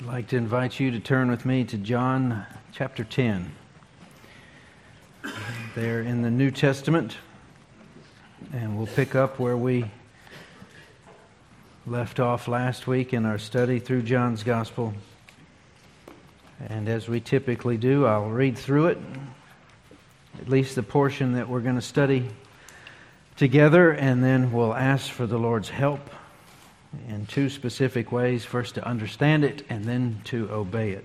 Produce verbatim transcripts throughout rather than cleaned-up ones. I'd like to invite you to turn with me to John chapter ten. There in the New Testament, and we'll pick up where we left off last week in our study through John's Gospel. And as we typically do, I'll read through it, at least the portion that we're going to study together, and then we'll ask for the Lord's help in two specific ways, first to understand it and then to obey it.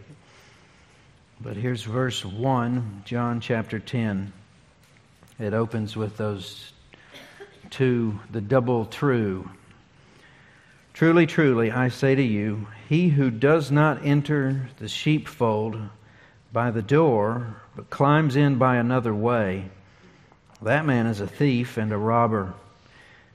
But here's verse one, John chapter ten. It opens with those two, the double true. Truly, truly, I say to you, he who does not enter the sheepfold by the door, but climbs in by another way, that man is a thief and a robber.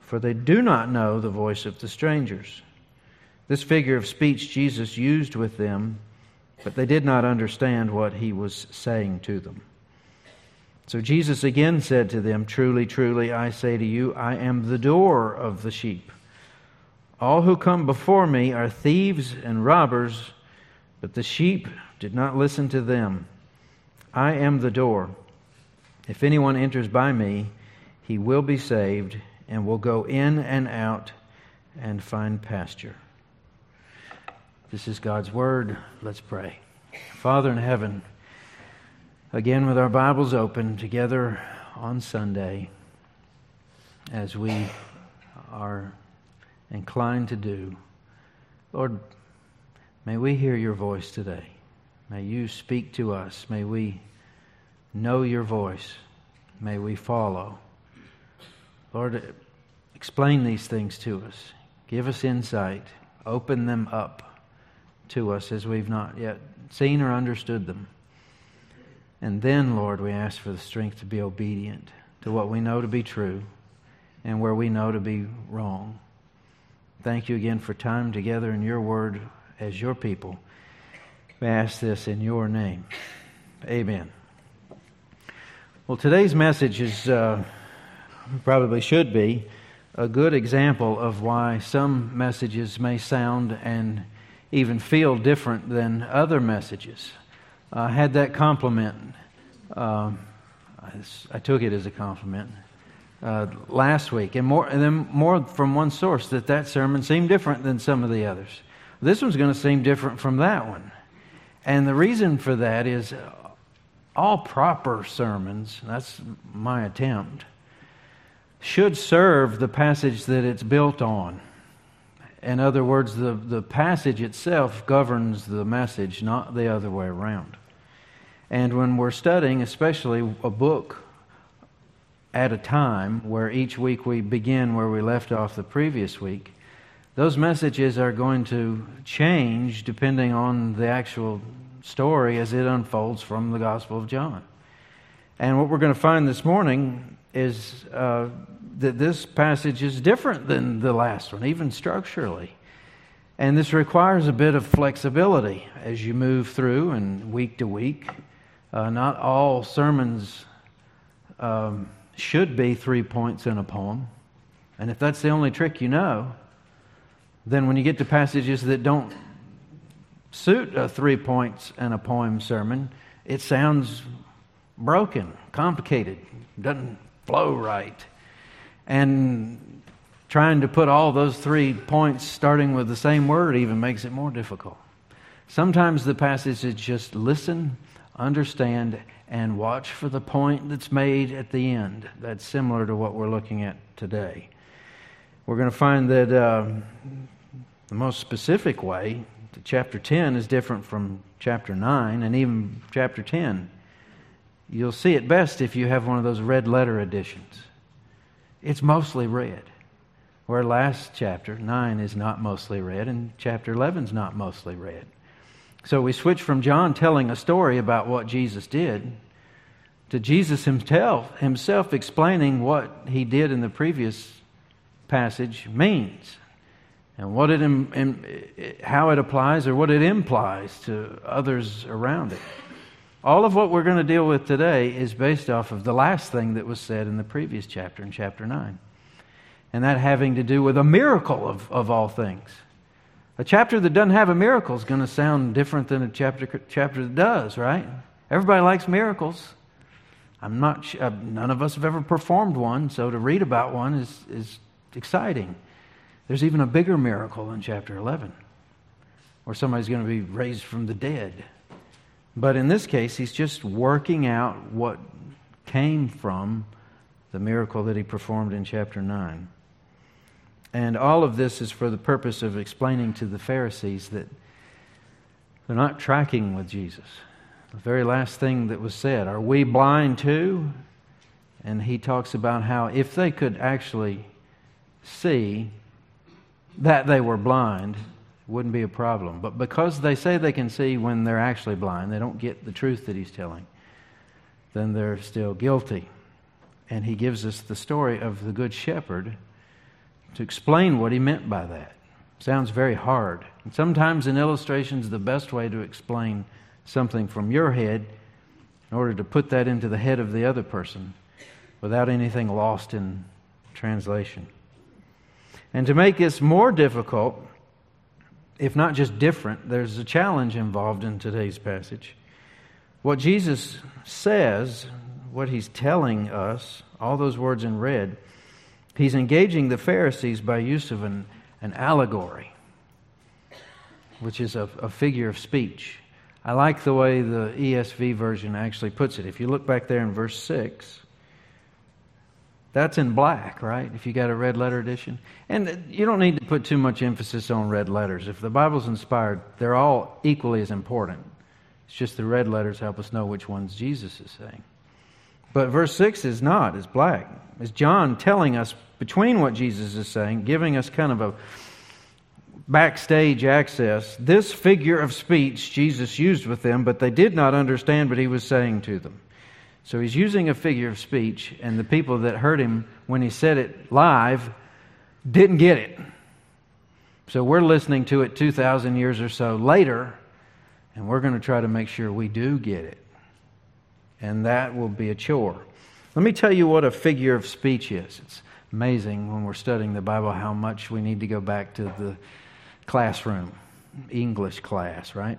for they do not know the voice of the strangers. This figure of speech Jesus used with them, but they did not understand what he was saying to them. So Jesus again said to them, Truly, truly, I say to you, I am the door of the sheep. All who come before me are thieves and robbers, but the sheep did not listen to them. I am the door. If anyone enters by me, he will be saved, and will go in and out and find pasture. This is God's Word. Let's pray. Father in heaven, again with our Bibles open together on Sunday, as we are inclined to do, Lord, may we hear your voice today. May you speak to us. May we know your voice. May we follow. Lord, explain these things to us. Give us insight. Open them up to us as we've not yet seen or understood them. And then, Lord, we ask for the strength to be obedient to what we know to be true and where we know to be wrong. Thank you again for time together in your word as your people. We ask this in your name. Amen. Well, today's message is... Uh, probably should be a good example of why some messages may sound and even feel different than other messages. I uh, had that compliment. Uh, I, I took it as a compliment uh, last week, and more and then more from one source that that sermon seemed different than some of the others. This one's going to seem different from that one, and the reason for that is all proper sermons. That's my attempt. Should serve the passage that it's built on. In other words, the, the passage itself governs the message, not the other way around. And when we're studying, especially a book at a time, where each week we begin where we left off the previous week, those messages are going to change depending on the actual story as it unfolds from the Gospel of John. And what we're going to find this morning is uh, that this passage is different than the last one, even structurally. And this requires a bit of flexibility as you move through and week to week. Uh, not all sermons um, should be three points in a poem. And if that's the only trick you know, then when you get to passages that don't suit a three points in a poem sermon, it sounds broken, complicated, doesn't flow right. And trying to put all those three points starting with the same word even makes it more difficult. Sometimes the passage is just listen, understand, and watch for the point that's made at the end. That's similar to what we're looking at today. We're going to find that uh, the most specific way, to chapter ten is different from chapter nine and even chapter ten. You'll see it best if you have one of those red letter editions. It's mostly red, where last chapter, nine, is not mostly red, and chapter eleven is not mostly red. So we switch from John telling a story about what Jesus did to Jesus himself, himself explaining what he did in the previous passage means and what it im, im, how it applies or what it implies to others around it. All of what we're going to deal with today is based off of the last thing that was said in the previous chapter, in chapter nine. And that having to do with a miracle of, of all things. A chapter that doesn't have a miracle is going to sound different than a chapter, chapter that does, right? Everybody likes miracles. I'm not sh- none of us have ever performed one, so to read about one is, is exciting. There's even a bigger miracle in chapter eleven, where somebody's going to be raised from the dead. But in this case, he's just working out what came from the miracle that he performed in chapter nine. And all of this is for the purpose of explaining to the Pharisees that they're not tracking with Jesus. The very last thing that was said, are we blind too? And he talks about how if they could actually see that they were blind, it wouldn't be a problem. But because they say they can see when they're actually blind, they don't get the truth that he's telling, then they're still guilty. And he gives us the story of the Good Shepherd to explain what he meant by that. Sounds very hard. And sometimes an illustration's the best way to explain something from your head in order to put that into the head of the other person without anything lost in translation. And to make this more difficult, if not just different, there's a challenge involved in today's passage. What Jesus says, what he's telling us, all those words in red, he's engaging the Pharisees by use of an, an allegory, which is a, a figure of speech. I like the way the E S V version actually puts it. If you look back there in verse six, that's in black, right? If you got a red letter edition. And you don't need to put too much emphasis on red letters. If the Bible's inspired, they're all equally as important. It's just the red letters help us know which ones Jesus is saying. But verse six is not, it's black. It's John telling us between what Jesus is saying, giving us kind of a backstage access, this figure of speech Jesus used with them, but they did not understand what he was saying to them. So he's using a figure of speech, and the people that heard him when he said it live didn't get it. So we're listening to it two thousand years or so later, and we're going to try to make sure we do get it. And that will be a chore. Let me tell you what a figure of speech is. It's amazing when we're studying the Bible how much we need to go back to the classroom, English class, right?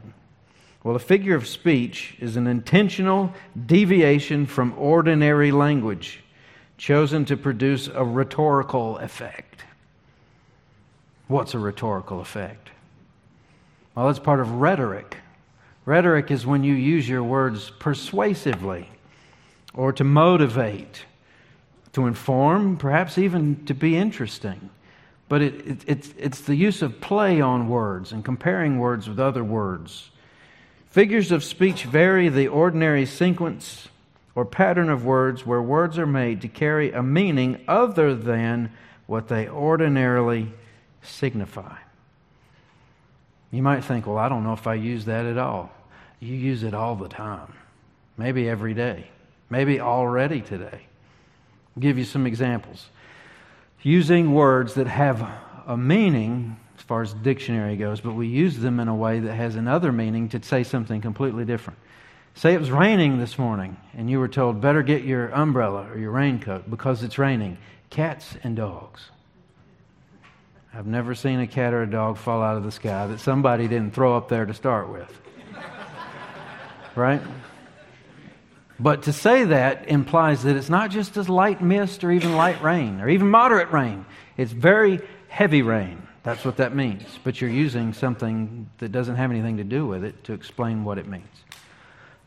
Well, a figure of speech is an intentional deviation from ordinary language chosen to produce a rhetorical effect. What's a rhetorical effect? Well, that's part of rhetoric. Rhetoric is when you use your words persuasively or to motivate, to inform, perhaps even to be interesting. But it, it, it's, it's the use of play on words and comparing words with other words. Figures of speech vary the ordinary sequence or pattern of words where words are made to carry a meaning other than what they ordinarily signify. You might think, well, I don't know if I use that at all. You use it all the time. Maybe every day. Maybe already today. I'll give you some examples. Using words that have a meaning, as far as the dictionary goes, but we use them in a way that has another meaning to say something completely different. Say it was raining this morning, and you were told, better get your umbrella or your raincoat because it's raining. Cats and dogs. I've never seen a cat or a dog fall out of the sky that somebody didn't throw up there to start with. Right? But to say that implies that it's not just as light mist or even light rain or even moderate rain. It's very heavy rain. That's what that means. But you're using something that doesn't have anything to do with it to explain what it means.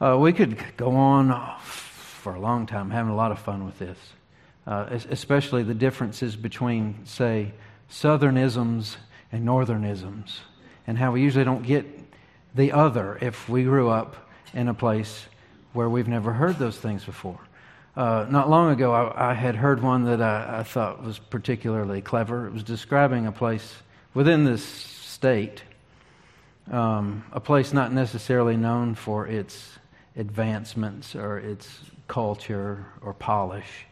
Uh, we could go on for a long time having a lot of fun with this, uh, especially the differences between, say, Southernisms and Northernisms, and how we usually don't get the other if we grew up in a place where we've never heard those things before. Uh, not long ago, I, I had heard one that I, I thought was particularly clever. It was describing a place within this state um, a place not necessarily known for its advancements or its culture or polish.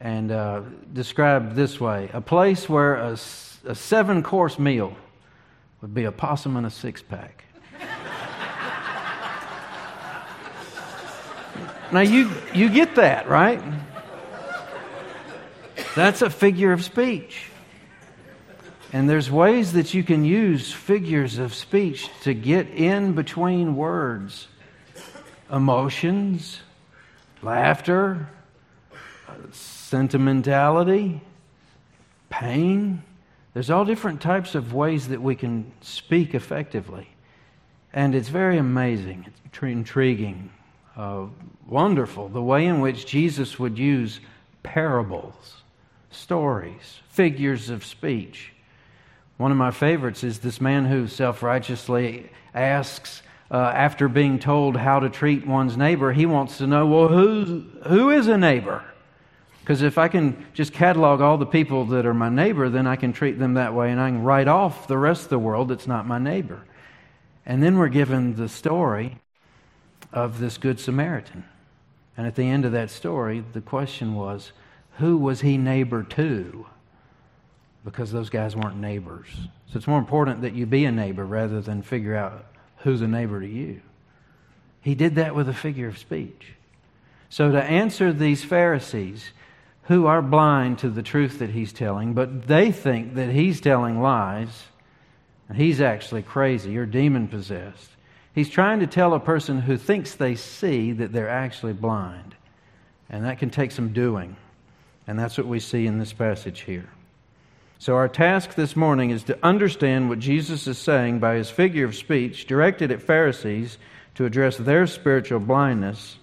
And uh, described this way: a place where a, a seven-course meal would be a possum and a six-pack. Now you you get that, right? That's a figure of speech. And there's ways that you can use figures of speech to get in between words, emotions, laughter, sentimentality, pain. There's all different types of ways that we can speak effectively. And it's very amazing. It's tr- intriguing. Uh, wonderful. The way in which Jesus would use parables, stories, figures of speech. One of my favorites is this man who self-righteously asks, uh, after being told how to treat one's neighbor, he wants to know, well, who who is a neighbor? Because if I can just catalog all the people that are my neighbor, then I can treat them that way, and I can write off the rest of the world that's not my neighbor. And then we're given the story of this Good Samaritan. And at the end of that story, the question was, who was he neighbor to? Because those guys weren't neighbors. So it's more important that you be a neighbor rather than figure out who's a neighbor to you. He did that with a figure of speech. So to answer these Pharisees who are blind to the truth that he's telling, but they think that he's telling lies, and he's actually crazy or demon-possessed, he's trying to tell a person who thinks they see that they're actually blind. And that can take some doing. And that's what we see in this passage here. So our task this morning is to understand what Jesus is saying by his figure of speech directed at Pharisees to address their spiritual blindness,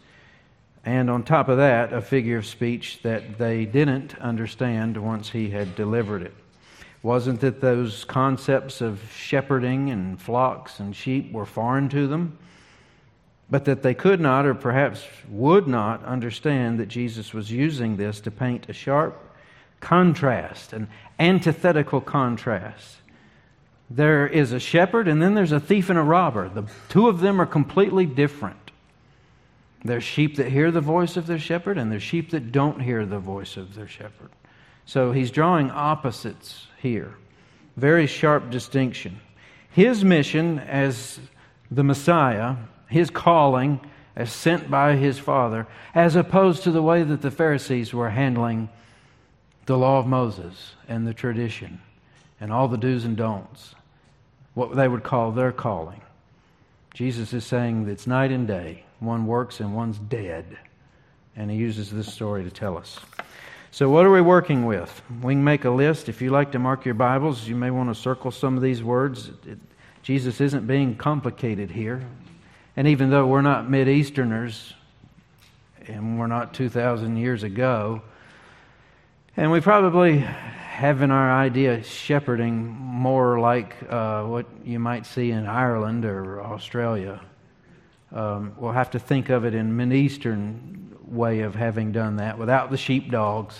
and on top of that, a figure of speech that they didn't understand once he had delivered it. Wasn't it those concepts of shepherding and flocks and sheep were foreign to them, but that they could not or perhaps would not understand that Jesus was using this to paint a sharp contrast, an antithetical contrast. There is a shepherd and then there's a thief and a robber. The two of them are completely different. There's sheep that hear the voice of their shepherd and there's sheep that don't hear the voice of their shepherd. So he's drawing opposites here. Very sharp distinction. His mission as the Messiah, his calling as sent by his Father, as opposed to the way that the Pharisees were handling the law of Moses and the tradition and all the do's and don'ts, what they would call their calling. Jesus is saying that it's night and day. One works and one's dead. And he uses this story to tell us. So what are we working with? We can make a list. If you like to mark your Bibles, you may want to circle some of these words. It, it, Jesus isn't being complicated here. And even though we're not Mid-Easterners, and we're not two thousand years ago, and we probably have in our idea shepherding more like uh, what you might see in Ireland or Australia. Um, we'll have to think of it in Mid-Eastern way of having done that without the sheepdogs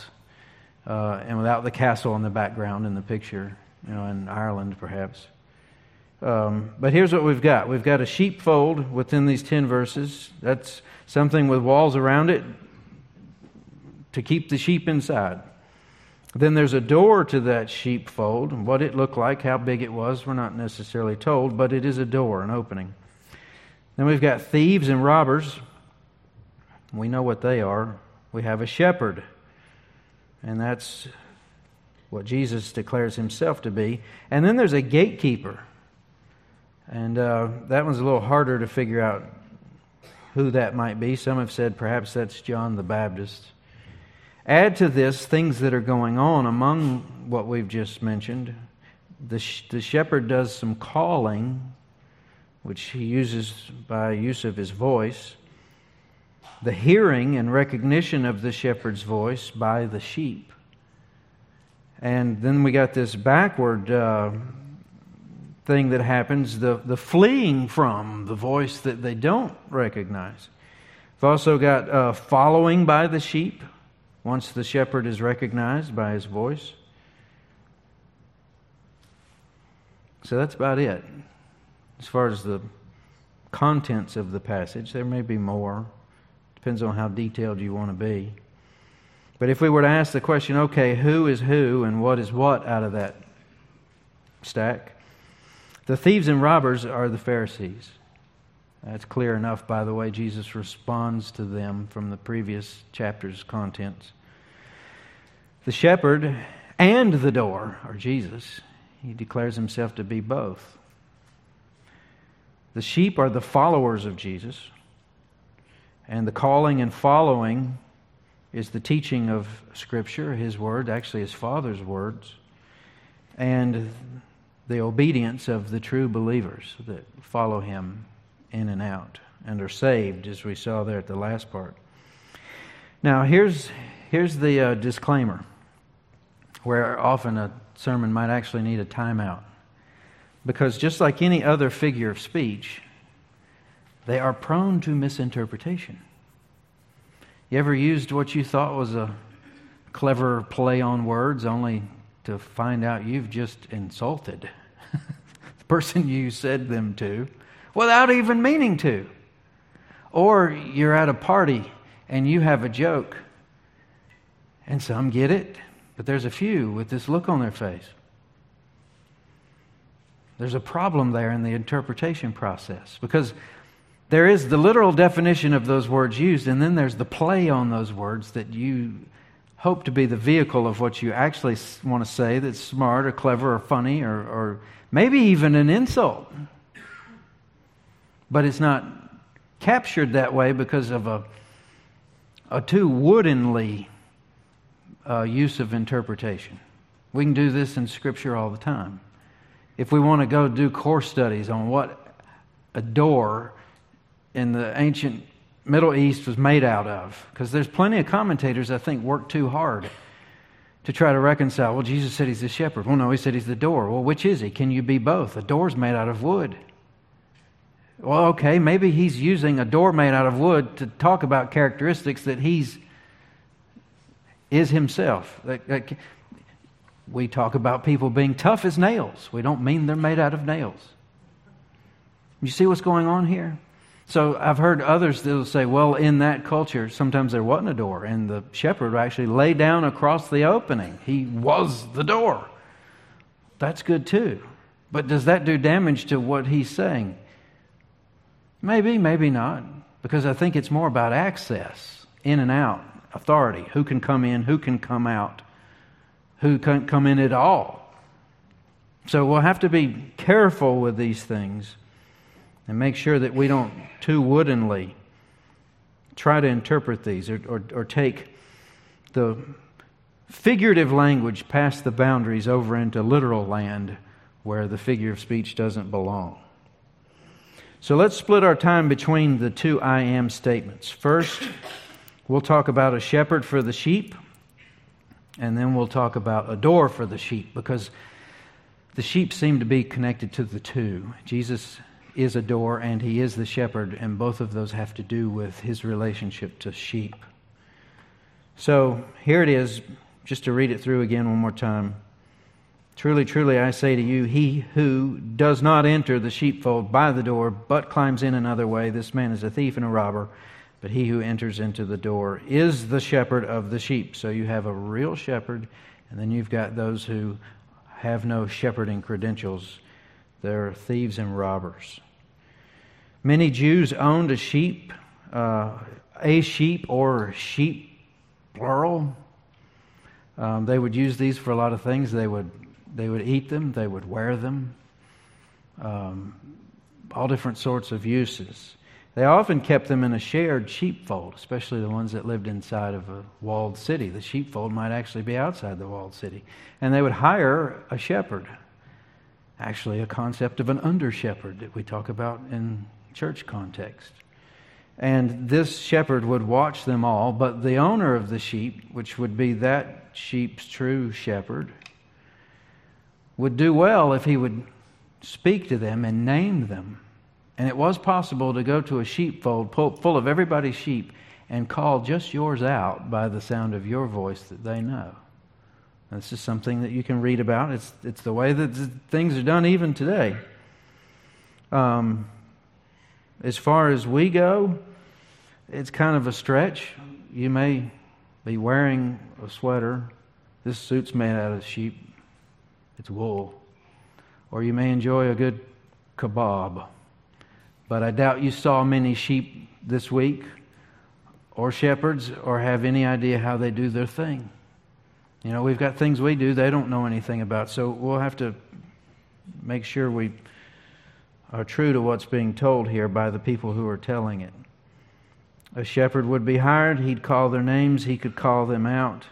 uh, and without the castle in the background in the picture, you know, in Ireland perhaps. Um, but here's what we've got. We've got a sheepfold within these ten verses. That's something with walls around it to keep the sheep inside. Then there's a door to that sheepfold. What it looked like, how big it was, we're not necessarily told, but it is a door, an opening. Then we've got thieves and robbers. We know what they are. We have a shepherd. And that's what Jesus declares himself to be. And then there's a gatekeeper. And uh, that one's a little harder to figure out who that might be. Some have said perhaps that's John the Baptist. Add to this things that are going on among what we've just mentioned. The, sh- the shepherd does some calling, which he uses by use of his voice. The hearing and recognition of the shepherd's voice by the sheep. And then we got this backward uh, thing that happens, the, the fleeing from the voice that they don't recognize. We've also got uh, following by the sheep, once the shepherd is recognized by his voice. So that's about it. as far as the contents of the passage. There may be more. Depends on how detailed you want to be. But if we were to ask the question, okay, who is who and what is what out of that stack? The thieves and robbers are the Pharisees. That's clear enough by the way Jesus responds to them from the previous chapter's contents. The shepherd and the door are Jesus. He declares himself to be both. The sheep are the followers of Jesus. And the calling and following is the teaching of Scripture, His Word, actually His Father's words, and the obedience of the true believers that follow Him in and out and are saved, as we saw there at the last part. Now, here's, here's the uh, disclaimer, where often a sermon might actually need a timeout. Because just like any other figure of speech, they are prone to misinterpretation. You ever used what you thought was a clever play on words only to find out you've just insulted the person you said them to without even meaning to? Or you're at a party and you have a joke and some get it, but there's a few with this look on their face. There's a problem there in the interpretation process because there is the literal definition of those words used, and then there's the play on those words that you hope to be the vehicle of what you actually want to say that's smart or clever or funny or, or maybe even an insult. But it's not captured that way because of a, a too woodenly uh, use of interpretation. We can do this in Scripture all the time. If we want to go do course studies on what a door in the ancient Middle East was made out of. Because there's plenty of commentators, I think, work too hard to try to reconcile, well, Jesus said he's the shepherd. Well, no, he said he's the door. Well, which is he? Can you be both? A door's made out of wood. Well, okay, maybe he's using a door made out of wood to talk about characteristics that he's is himself. We talk about people being tough as nails. We don't mean they're made out of nails. You see what's going on here? So I've heard others that will say, well, in that culture, sometimes there wasn't a door, and the shepherd actually lay down across the opening. He was the door. That's good too. But does that do damage to what he's saying? Maybe, maybe not, because I think it's more about access, in and out, authority, who can come in, who can come out, who can't come in at all. So we'll have to be careful with these things. And make sure that we don't too woodenly try to interpret these or, or, or take the figurative language past the boundaries over into literal land where the figure of speech doesn't belong. So let's split our time between the two I am statements. First, we'll talk about a shepherd for the sheep, and then we'll talk about a door for the sheep, because the sheep seem to be connected to the two. Jesus is a door and he is the shepherd, and both of those have to do with his relationship to sheep. So here it is, just to read it through again one more time. Truly, truly, I say to you, he who does not enter the sheepfold by the door, but climbs in another way, this man is a thief and a robber, but he who enters into the door is the shepherd of the sheep. So you have a real shepherd, and then you've got those who have no shepherding credentials. They're thieves and robbers. Many Jews owned a sheep, uh, a sheep or sheep, plural. Um, they would use these for a lot of things. They would they would eat them. They would wear them. Um, all different sorts of uses. They often kept them in a shared sheepfold, especially the ones that lived inside of a walled city. The sheepfold might actually be outside the walled city. And they would hire a shepherd. Actually, a concept of an under-shepherd that we talk about in church context. And this shepherd would watch them all, but the owner of the sheep, which would be that sheep's true shepherd, would do well if he would speak to them and name them. And it was possible to go to a sheepfold full of everybody's sheep and call just yours out by the sound of your voice that they know. This is something that you can read about. It's it's the way that things are done even today. Um, as far as we go, it's kind of a stretch. You may be wearing a sweater. This suit's made out of sheep. It's wool. Or you may enjoy a good kebab. But I doubt you saw many sheep this week, or shepherds, or have any idea how they do their thing. You know, we've got things we do they don't know anything about. So we'll have to make sure we are true to what's being told here by the people who are telling it. A shepherd would be hired. He'd call their names. He could call them out.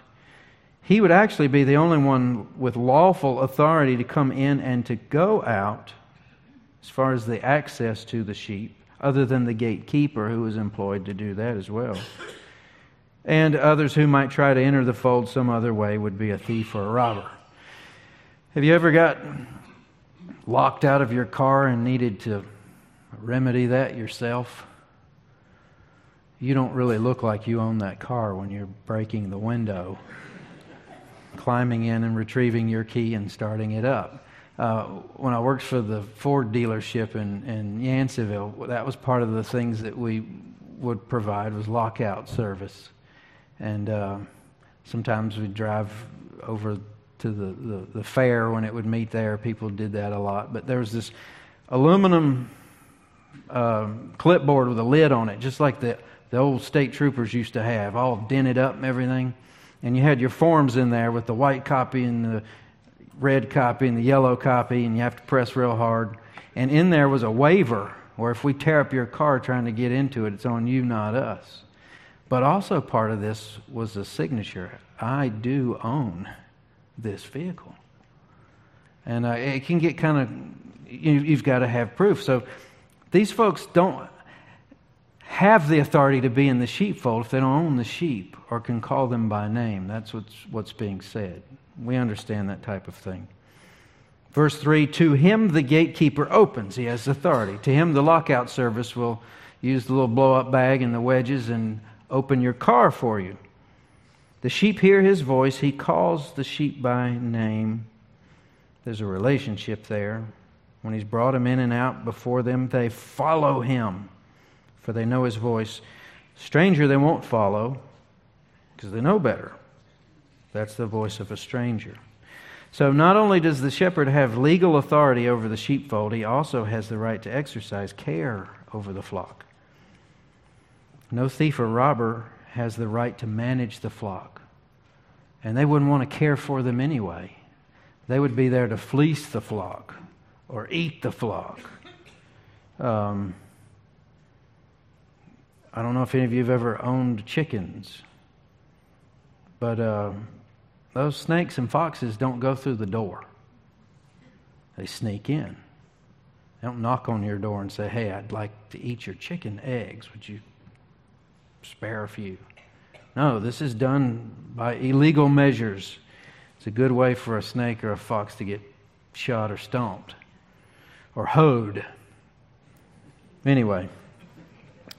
He would actually be the only one with lawful authority to come in and to go out as far as the access to the sheep, other than the gatekeeper who was employed to do that as well. And others who might try to enter the fold some other way would be a thief or a robber. Have you ever got locked out of your car and needed to remedy that yourself? You don't really look like you own that car when you're breaking the window, climbing in and retrieving your key and starting it up. Uh, when I worked for the Ford dealership in, in Yanceyville, that was part of the things that we would provide was lockout service. And uh, sometimes we'd drive over to the, the, the fair when it would meet there. People did that a lot. But there was this aluminum uh, clipboard with a lid on it, just like the, the old state troopers used to have, all dented up and everything. And you had your forms in there with the white copy and the red copy and the yellow copy, and you have to press real hard. And in there was a waiver, where if we tear up your car trying to get into it, it's on you, not us. But also part of this was a signature. I do own this vehicle. And uh, it can get kind of, you, you've got to have proof. So these folks don't have the authority to be in the sheepfold if they don't own the sheep or can call them by name. That's what's, what's being said. We understand that type of thing. Verse three, to him the gatekeeper opens. He has authority. To him the lockout service will use the little blow-up bag and the wedges and open your car for you. The sheep hear his voice. He calls the sheep by name. There's a relationship there. When he's brought them in and out before them, they follow him, for they know his voice. Stranger they won't follow, because they know better. That's the voice of a stranger. So not only does the shepherd have legal authority over the sheepfold, he also has the right to exercise care over the flock. No thief or robber has the right to manage the flock. And they wouldn't want to care for them anyway. They would be there to fleece the flock or eat the flock. Um, I don't know if any of you have ever owned chickens, but Uh, those snakes and foxes don't go through the door. They sneak in. They don't knock on your door and say, hey, I'd like to eat your chicken eggs. Would you spare a few? No, this is done by illegal measures. It's a good way for a snake or a fox to get shot or stomped or hoed. Anyway,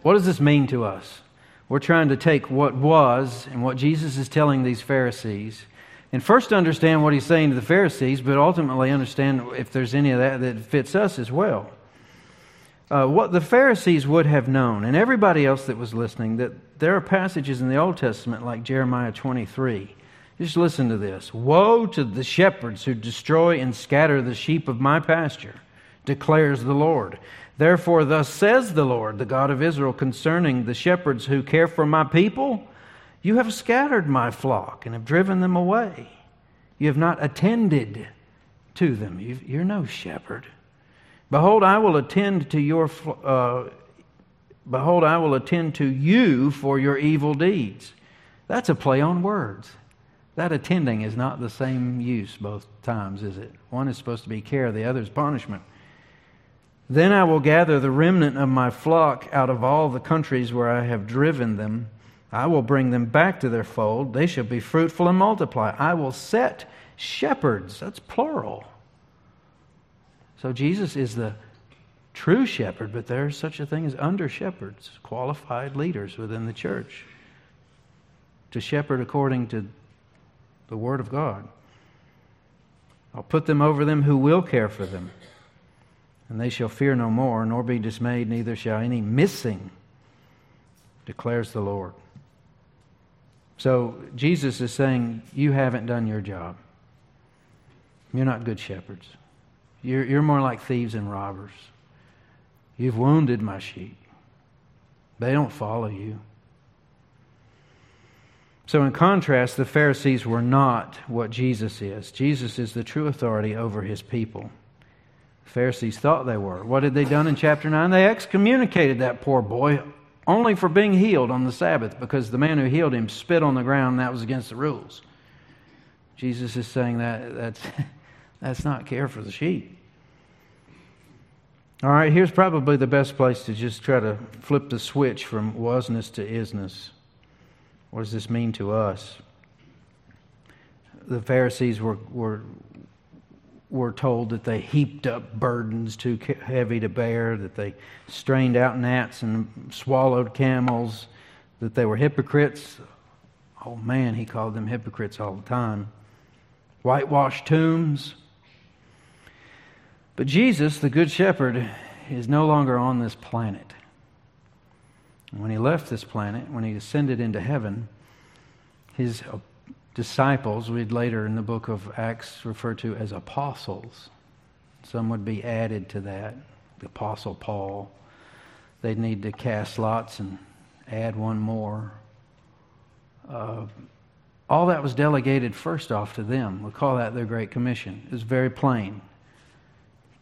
what does this mean to us? We're trying to take what was and what Jesus is telling these Pharisees, and first understand what he's saying to the Pharisees, but ultimately understand if there's any of that that fits us as well. Uh, what the Pharisees would have known, and everybody else that was listening, that there are passages in the Old Testament like Jeremiah twenty-three. Just listen to this. Woe to the shepherds who destroy and scatter the sheep of my pasture, declares the Lord. Therefore thus says the Lord, the God of Israel, concerning the shepherds who care for my people, you have scattered my flock and have driven them away. You have not attended to them. You've, you're no shepherd. Behold, I will attend to your. Uh, Behold, I will attend to you for your evil deeds. That's a play on words. That attending is not the same use both times, is it? One is supposed to be care, the other is punishment. Then I will gather the remnant of my flock out of all the countries where I have driven them. I will bring them back to their fold. They shall be fruitful and multiply. I will set shepherds. That's plural. So Jesus is the true shepherd, but there's such a thing as under-shepherds, qualified leaders within the church, to shepherd according to the Word of God. I'll put them over them who will care for them. And they shall fear no more, nor be dismayed, neither shall any missing, declares the Lord. So Jesus is saying, you haven't done your job. You're not good shepherds. You're, you're more like thieves and robbers. You've wounded my sheep. They don't follow you. So in contrast, the Pharisees were not what Jesus is. Jesus is the true authority over his people. The Pharisees thought they were. What had they done in chapter nine? They excommunicated that poor boy only for being healed on the Sabbath, because the man who healed him spit on the ground, and that was against the rules. Jesus is saying that that's, that's not care for the sheep. All right, here's probably the best place to just try to flip the switch from wasness to isness. What does this mean to us? The Pharisees were were were told that they heaped up burdens too heavy to bear, that they strained out gnats and swallowed camels, that they were hypocrites. Oh man, he called them hypocrites all the time. Whitewashed tombs. But Jesus, the Good Shepherd, is no longer on this planet. When he left this planet, when he ascended into heaven, his disciples, we'd later in the book of Acts refer to as apostles. Some would be added to that, the Apostle Paul. They'd need to cast lots and add one more. Uh, all that was delegated first off to them. We call that their Great Commission. It's very plain.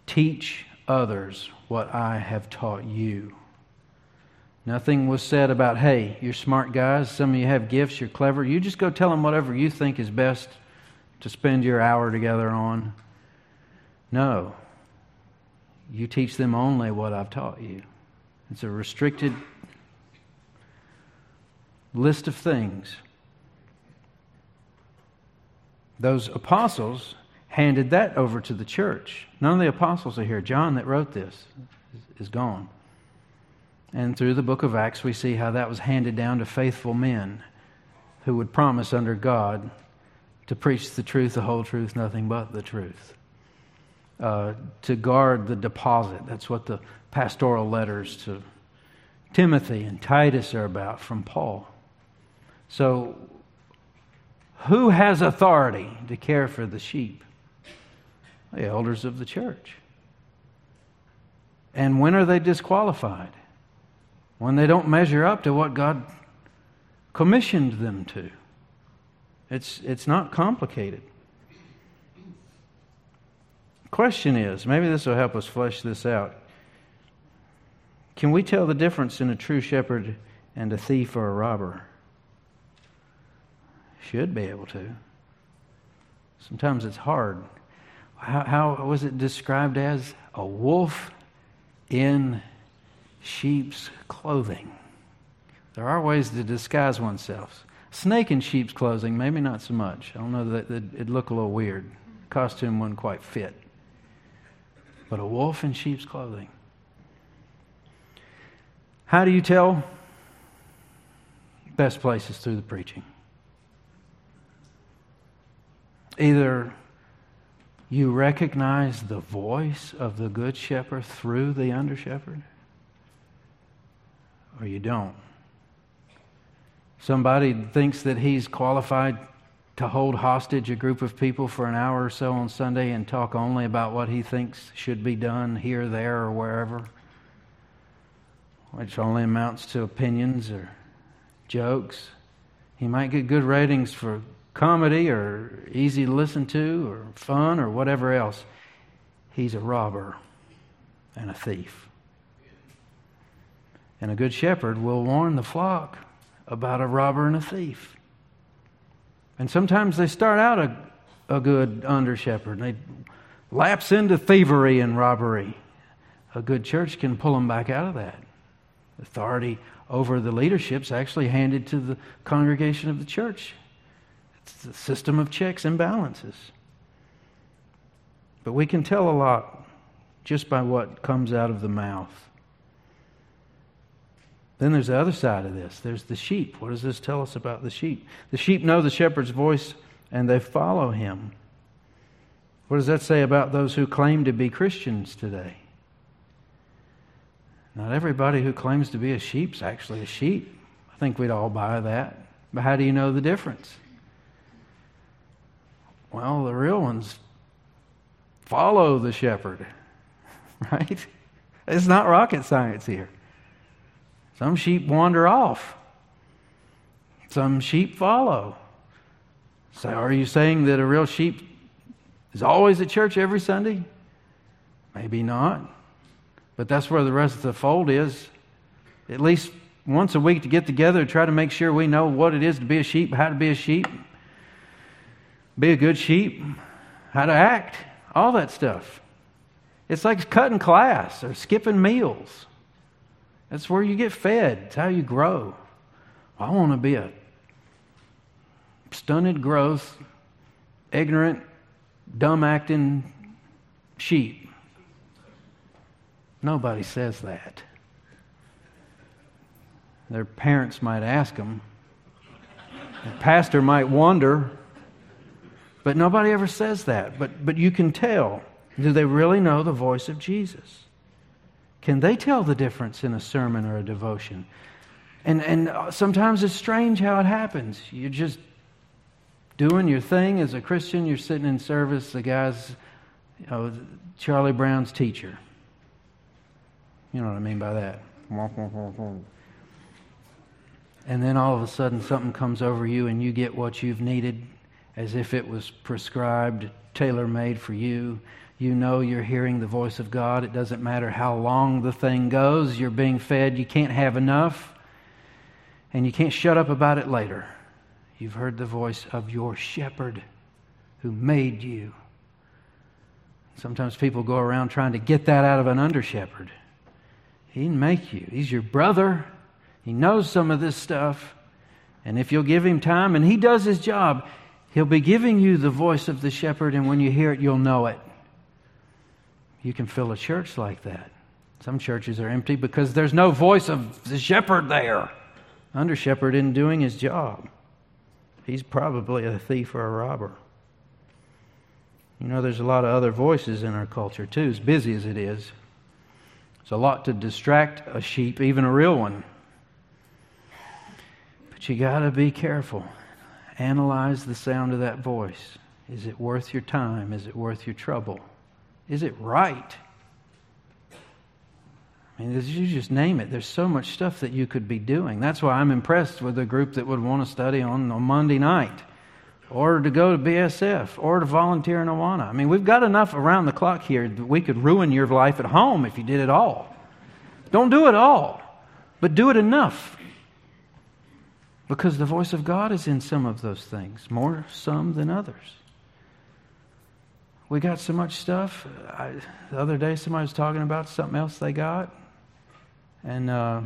Teach others what I have taught you. Nothing was said about, hey, you're smart guys, some of you have gifts, you're clever. You just go tell them whatever you think is best to spend your hour together on. No. You teach them only what I've taught you. It's a restricted list of things. Those apostles handed that over to the church. None of the apostles are here. John that wrote this is gone. And through the book of Acts, we see how that was handed down to faithful men who would promise under God to preach the truth, the whole truth, nothing but the truth. Uh, to guard the deposit. That's what the pastoral letters to Timothy and Titus are about from Paul. So, who has authority to care for the sheep? The elders of the church. And when are they disqualified? When they don't measure up to what God commissioned them to. It's, it's not complicated. Question is, maybe this will help us flesh this out. Can we tell the difference in a true shepherd and a thief or a robber? Should be able to. Sometimes it's hard. How, how was it described as? A wolf in sheep's clothing. There are ways to disguise oneself. Snake in sheep's clothing, maybe not so much. I don't know, that it'd look a little weird. Costume wouldn't quite fit. But a wolf in sheep's clothing. How do you tell? Best place is through the preaching. Either you recognize the voice of the good shepherd through the under shepherd, or you don't. Somebody thinks that he's qualified to hold hostage a group of people for an hour or so on Sunday and talk only about what he thinks should be done here, there, or wherever, which only amounts to opinions or jokes. He might get good ratings for comedy or easy to listen to or fun or whatever else. He's a robber and a thief. And a good shepherd will warn the flock about a robber and a thief. And sometimes they start out a, a good under shepherd. They lapse into thievery and robbery. A good church can pull them back out of that. Authority over the leadership's actually handed to the congregation of the church. It's the system of checks and balances. But we can tell a lot just by what comes out of the mouth. Then there's the other side of this. There's the sheep. What does this tell us about the sheep? The sheep know the shepherd's voice and they follow him. What does that say about those who claim to be Christians today? Not everybody who claims to be a sheep's actually a sheep. I think we'd all buy that. But how do you know the difference? Well, the real ones follow the shepherd, right? It's not rocket science here. Some sheep wander off. Some sheep follow. So are you saying that a real sheep is always at church every Sunday? Maybe not. But that's where the rest of the fold is. At least once a week to get together and try to make sure we know what it is to be a sheep, how to be a sheep, be a good sheep, how to act, all that stuff. It's like cutting class or skipping meals. That's where you get fed. It's how you grow. Well, I want to be a stunted growth, ignorant, dumb-acting sheep. Nobody says that. Their parents might ask them. The pastor might wonder. But nobody ever says that. But, but you can tell. Do they really know the voice of Jesus? Can they tell the difference in a sermon or a devotion? And, and sometimes it's strange how it happens. You're just doing your thing as a Christian. You're sitting in service. The guy's, you know, Charlie Brown's teacher. You know what I mean by that. And then all of a sudden something comes over you and you get what you've needed as if it was prescribed, tailor-made for you. You know you're hearing the voice of God. It doesn't matter how long the thing goes. You're being fed. You can't have enough. And you can't shut up about it later. You've heard the voice of your shepherd who made you. Sometimes people go around trying to get that out of an under-shepherd. He didn't make you. He's your brother. He knows some of this stuff. And if you'll give him time and he does his job, he'll be giving you the voice of the shepherd, and when you hear it, you'll know it. You can fill a church like that. Some churches are empty because there's no voice of the shepherd there. Under shepherd isn't doing his job. He's probably a thief or a robber. You know, there's a lot of other voices in our culture too, as busy as it is. It's a lot to distract a sheep, even a real one. But you got to be careful. Analyze the sound of that voice. Is it worth your time? Is it worth your trouble? Is it right? I mean, you just name it. There's so much stuff that you could be doing. That's why I'm impressed with a group that would want to study on a Monday night or to go to B S F or to volunteer in Awana. I mean, we've got enough around the clock here that we could ruin your life at home if you did it all. Don't do it all, but do it enough. Because the voice of God is in some of those things, more some than others. We got so much stuff. I, the other day somebody was talking about something else they got. And uh,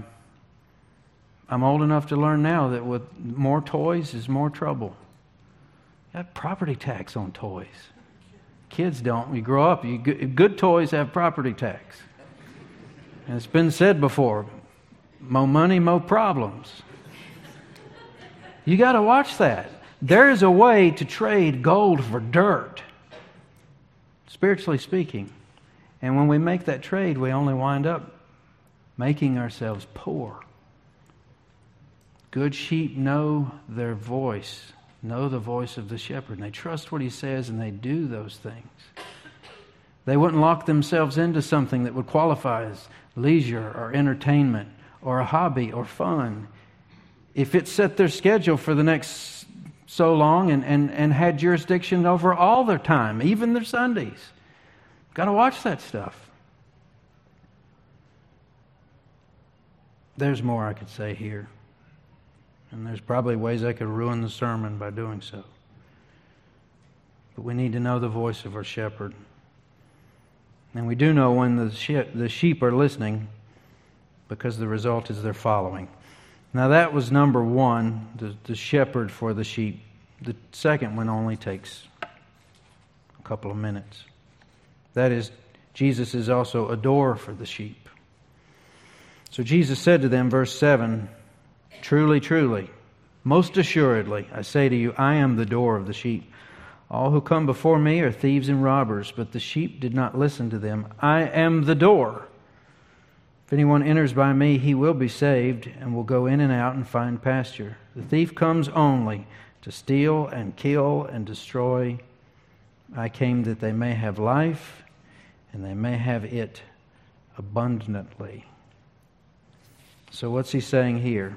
I'm old enough to learn now that with more toys is more trouble. Got property tax on toys. Kids don't. You grow up, you, good toys have property tax. And it's been said before, mo money, mo problems. You got to watch that. There is a way to trade gold for dirt, spiritually speaking. And when we make that trade, we only wind up making ourselves poor. Good sheep know their voice, know the voice of the shepherd, and they trust what he says and they do those things. They wouldn't lock themselves into something that would qualify as leisure or entertainment or a hobby or fun. If it set their schedule for the next so long and, and, and had jurisdiction over all their time, even their Sundays. Got to watch that stuff. There's more I could say here. And there's probably ways I could ruin the sermon by doing so. But we need to know the voice of our shepherd. And we do know when the sheep, the sheep are listening, because the result is they're following. Now that was number one, the, the shepherd for the sheep. The second one only takes a couple of minutes. That is, Jesus is also a door for the sheep. So Jesus said to them, verse seven, "Truly, truly, most assuredly, I say to you, I am the door of the sheep. All who come before me are thieves and robbers, but the sheep did not listen to them. I am the door. If anyone enters by me, he will be saved and will go in and out and find pasture. The thief comes only to steal and kill and destroy. I came that they may have life and they may have it abundantly. So what's he saying here?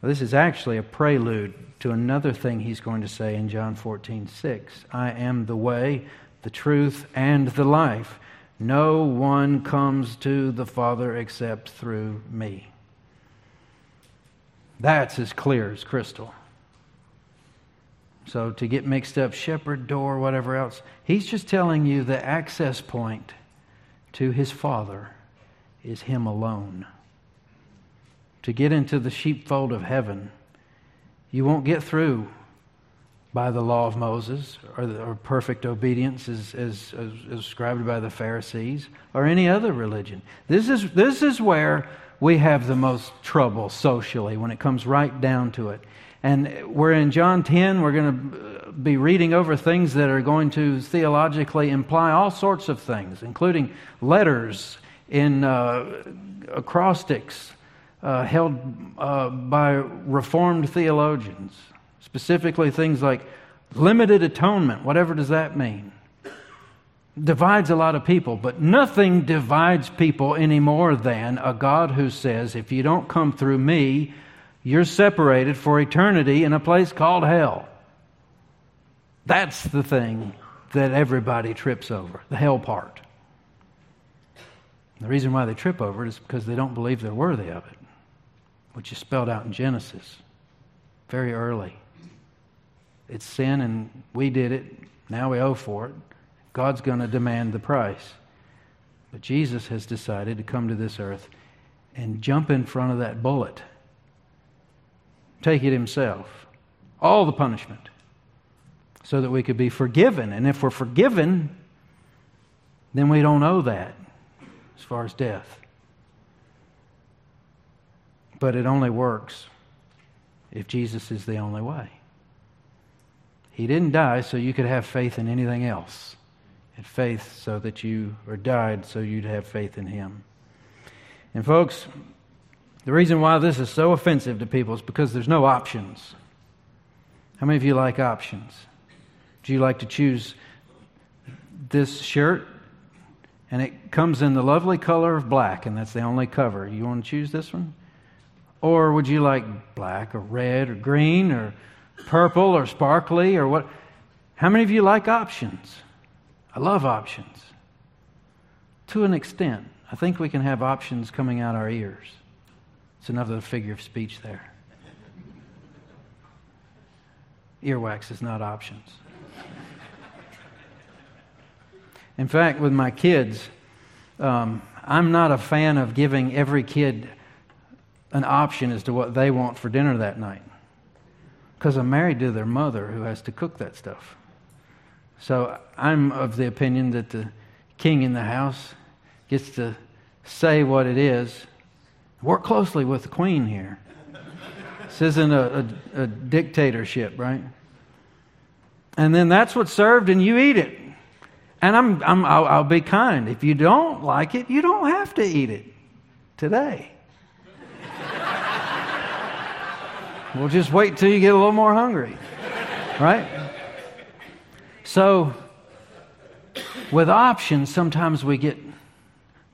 Well, this is actually a prelude to another thing he's going to say in John fourteen six. I am the way, the truth, and the life. No one comes to the Father except through me. That's as clear as crystal. So to get mixed up, shepherd, door, whatever else, he's just telling you the access point to his Father is him alone. To get into the sheepfold of heaven, you won't get through by the law of Moses or, the, or perfect obedience as, as, as ascribed by the Pharisees or any other religion. This is, this is where we have the most trouble socially when it comes right down to it. And we're in John ten. We're going to be reading over things that are going to theologically imply all sorts of things, including letters in uh, acrostics uh, held uh, by Reformed theologians. Specifically things like limited atonement, whatever does that mean? Divides a lot of people, but nothing divides people any more than a God who says, if you don't come through me, you're separated for eternity in a place called hell. That's the thing that everybody trips over, the hell part. The reason why they trip over it is because they don't believe they're worthy of it, which is spelled out in Genesis very early. It's sin and we did it. Now we owe for it. God's going to demand the price. But Jesus has decided to come to this earth and jump in front of that bullet. Take it himself. All the punishment. So that we could be forgiven. And if we're forgiven, then we don't owe that as far as death. But it only works if Jesus is the only way. He didn't die so you could have faith in anything else. And faith so that you, or died so you'd have faith in Him. And folks, the reason why this is so offensive to people is because there's no options. How many of you like options? Do you like to choose this shirt? And it comes in the lovely color of black, and that's the only cover. You want to choose this one? Or would you like black or red or green or purple or sparkly or what? How many of you like options? I love options. To an extent, I think we can have options coming out our ears. It's another figure of speech there. Earwax is not options. In fact, with my kids, um, I'm not a fan of giving every kid an option as to what they want for dinner that night. Because I'm married to their mother who has to cook that stuff. So I'm of the opinion that the king in the house gets to say what it is. Work closely with the queen here. This isn't a, a, a dictatorship, right? And then that's what's served and you eat it. And I'm, I'm, I'll, I'll be kind. If you don't like it, you don't have to eat it today. We'll just wait till you get a little more hungry, right? So, with options, sometimes we get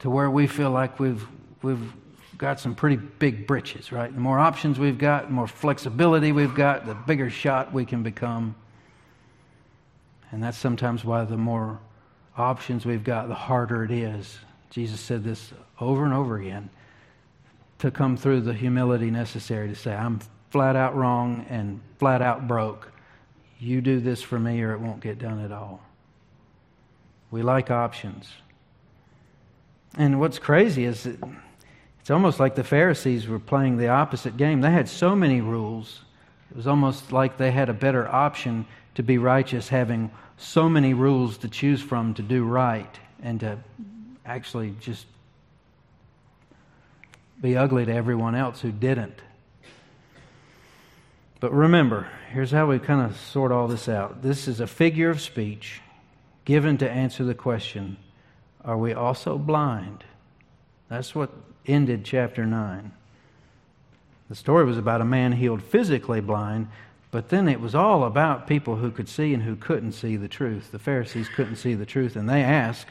to where we feel like we've we've got some pretty big britches, right? The more options we've got, the more flexibility we've got, the bigger shot we can become. And that's sometimes why the more options we've got, the harder it is. Jesus said this over and over again, to come through the humility necessary to say, I'm flat out wrong and flat out broke. You do this for me or it won't get done at all. We like options. And what's crazy is that it's almost like the Pharisees were playing the opposite game. They had so many rules. It was almost like they had a better option to be righteous, having so many rules to choose from to do right and to actually just be ugly to everyone else who didn't. But remember, here's how we kind of sort all this out. This is a figure of speech given to answer the question, are we also blind? That's what ended chapter nine. The story was about a man healed physically blind, but then it was all about people who could see and who couldn't see the truth. The Pharisees couldn't see the truth, and they asked,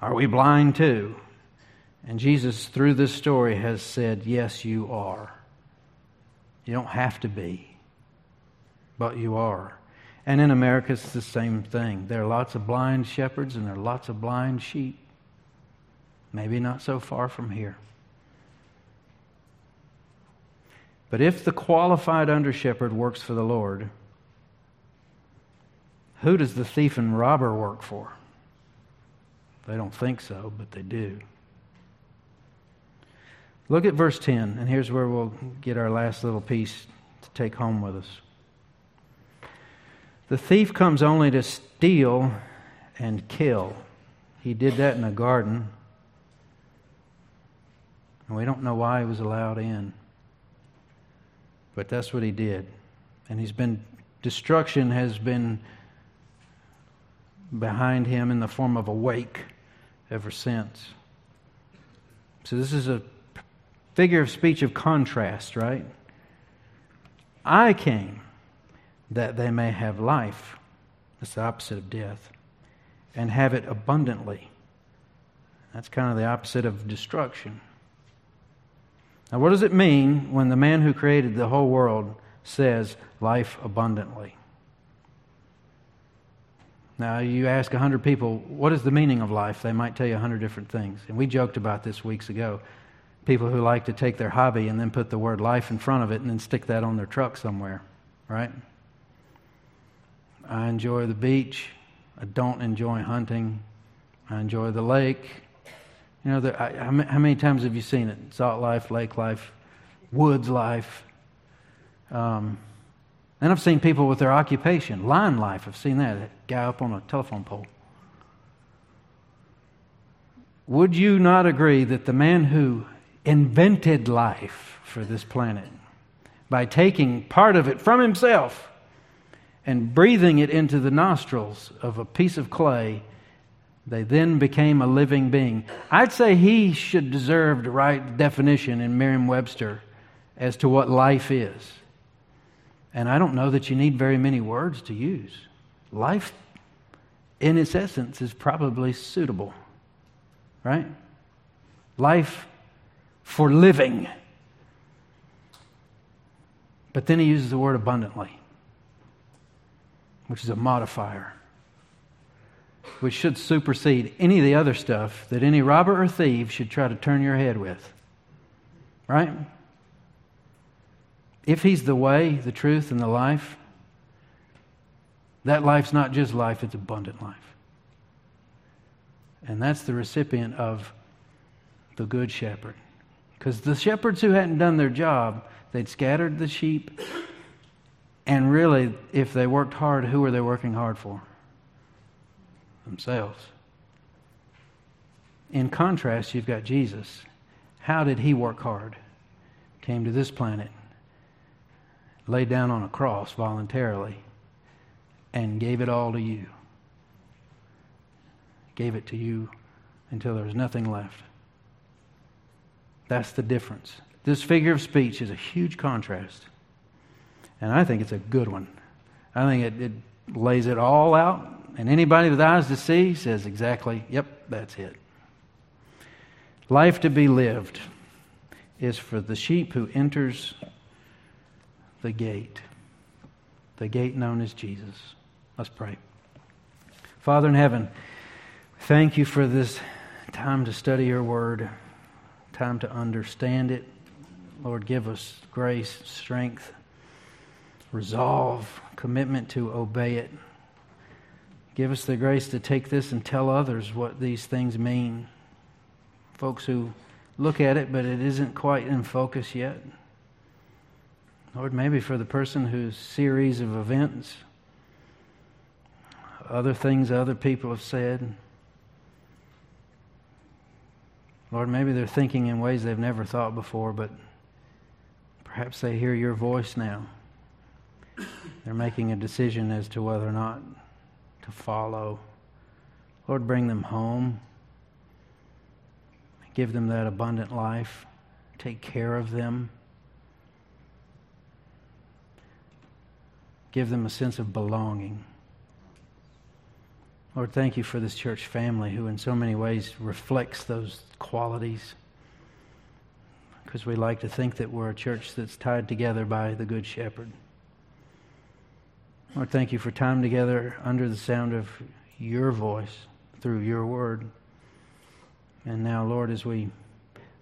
"Are we blind too?" And Jesus, through this story, has said, yes, you are. You don't have to be, but you are. And in America, it's the same thing. There are lots of blind shepherds and there are lots of blind sheep. Maybe not so far from here. But if the qualified under-shepherd works for the Lord, who does the thief and robber work for? They don't think so, but they do. Look at verse ten, and here's where we'll get our last little piece to take home with us. The thief comes only to steal and kill. He did that in the garden, and we don't know why he was allowed in. But that's what he did. And he's been, destruction has been behind him in the form of a wake ever since. So this is a figure of speech of contrast, right? I came that they may have life. That's the opposite of death. And have it abundantly. That's kind of the opposite of destruction. Now what does it mean when the man who created the whole world says life abundantly? Now you ask a hundred people, what is the meaning of life? They might tell you a hundred different things. And we joked about this weeks ago. People who like to take their hobby and then put the word life in front of it and then stick that on their truck somewhere, right? I enjoy the beach. I don't enjoy hunting. I enjoy the lake. You know, there, I, how many times have you seen it? Salt life, lake life, woods life. Um, and I've seen people with their occupation, line life. I've seen that, that guy up on a telephone pole. Would you not agree that the man who invented life for this planet by taking part of it from himself and breathing it into the nostrils of a piece of clay, they then became a living being? I'd say he should deserve the right definition in Merriam-Webster as to what life is. And I don't know that you need very many words to use. Life, in its essence, is probably suitable, right? Life for living. But then he uses the word abundantly, which is a modifier, which should supersede any of the other stuff that any robber or thief should try to turn your head with, right? If he's the way, the truth, and the life, that life's not just life, it's abundant life. And that's the recipient of the good shepherd. Because the shepherds who hadn't done their job, they'd scattered the sheep. And really, if they worked hard, who were they working hard for? Themselves. In contrast, you've got Jesus. How did he work hard? Came to this planet, laid down on a cross voluntarily, and gave it all to you. Gave it to you until there was nothing left. That's the difference. This figure of speech is a huge contrast. And I think it's a good one. I think it, it lays it all out. And anybody with eyes to see says exactly, yep, that's it. Life to be lived is for the sheep who enters the gate, the gate known as Jesus. Let's pray. Father in heaven, thank you for this time to study your word, time to understand it. Lord, give us grace, strength, resolve, commitment to obey it. Give us the grace to take this and tell others what these things mean. Folks who look at it, but it isn't quite in focus yet. Lord, maybe for the person whose series of events, other things other people have said. Lord, maybe they're thinking in ways they've never thought before, but perhaps they hear your voice now. They're making a decision as to whether or not to follow. Lord, bring them home. give them that abundant life, take care of them, give them a sense of belonging. Lord, thank you for this church family who in so many ways reflects those qualities, because we like to think that we're a church that's tied together by the Good Shepherd. Lord, thank you for time together under the sound of your voice through your word. And now, Lord, as we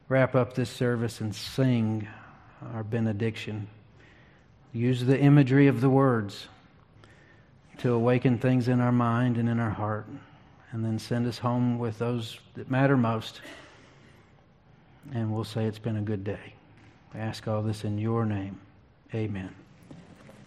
wrap up this service and sing our benediction, use the imagery of the words to awaken things in our mind and in our heart, and then send us home with those that matter most, and we'll say it's been a good day. We ask all this in your name. Amen.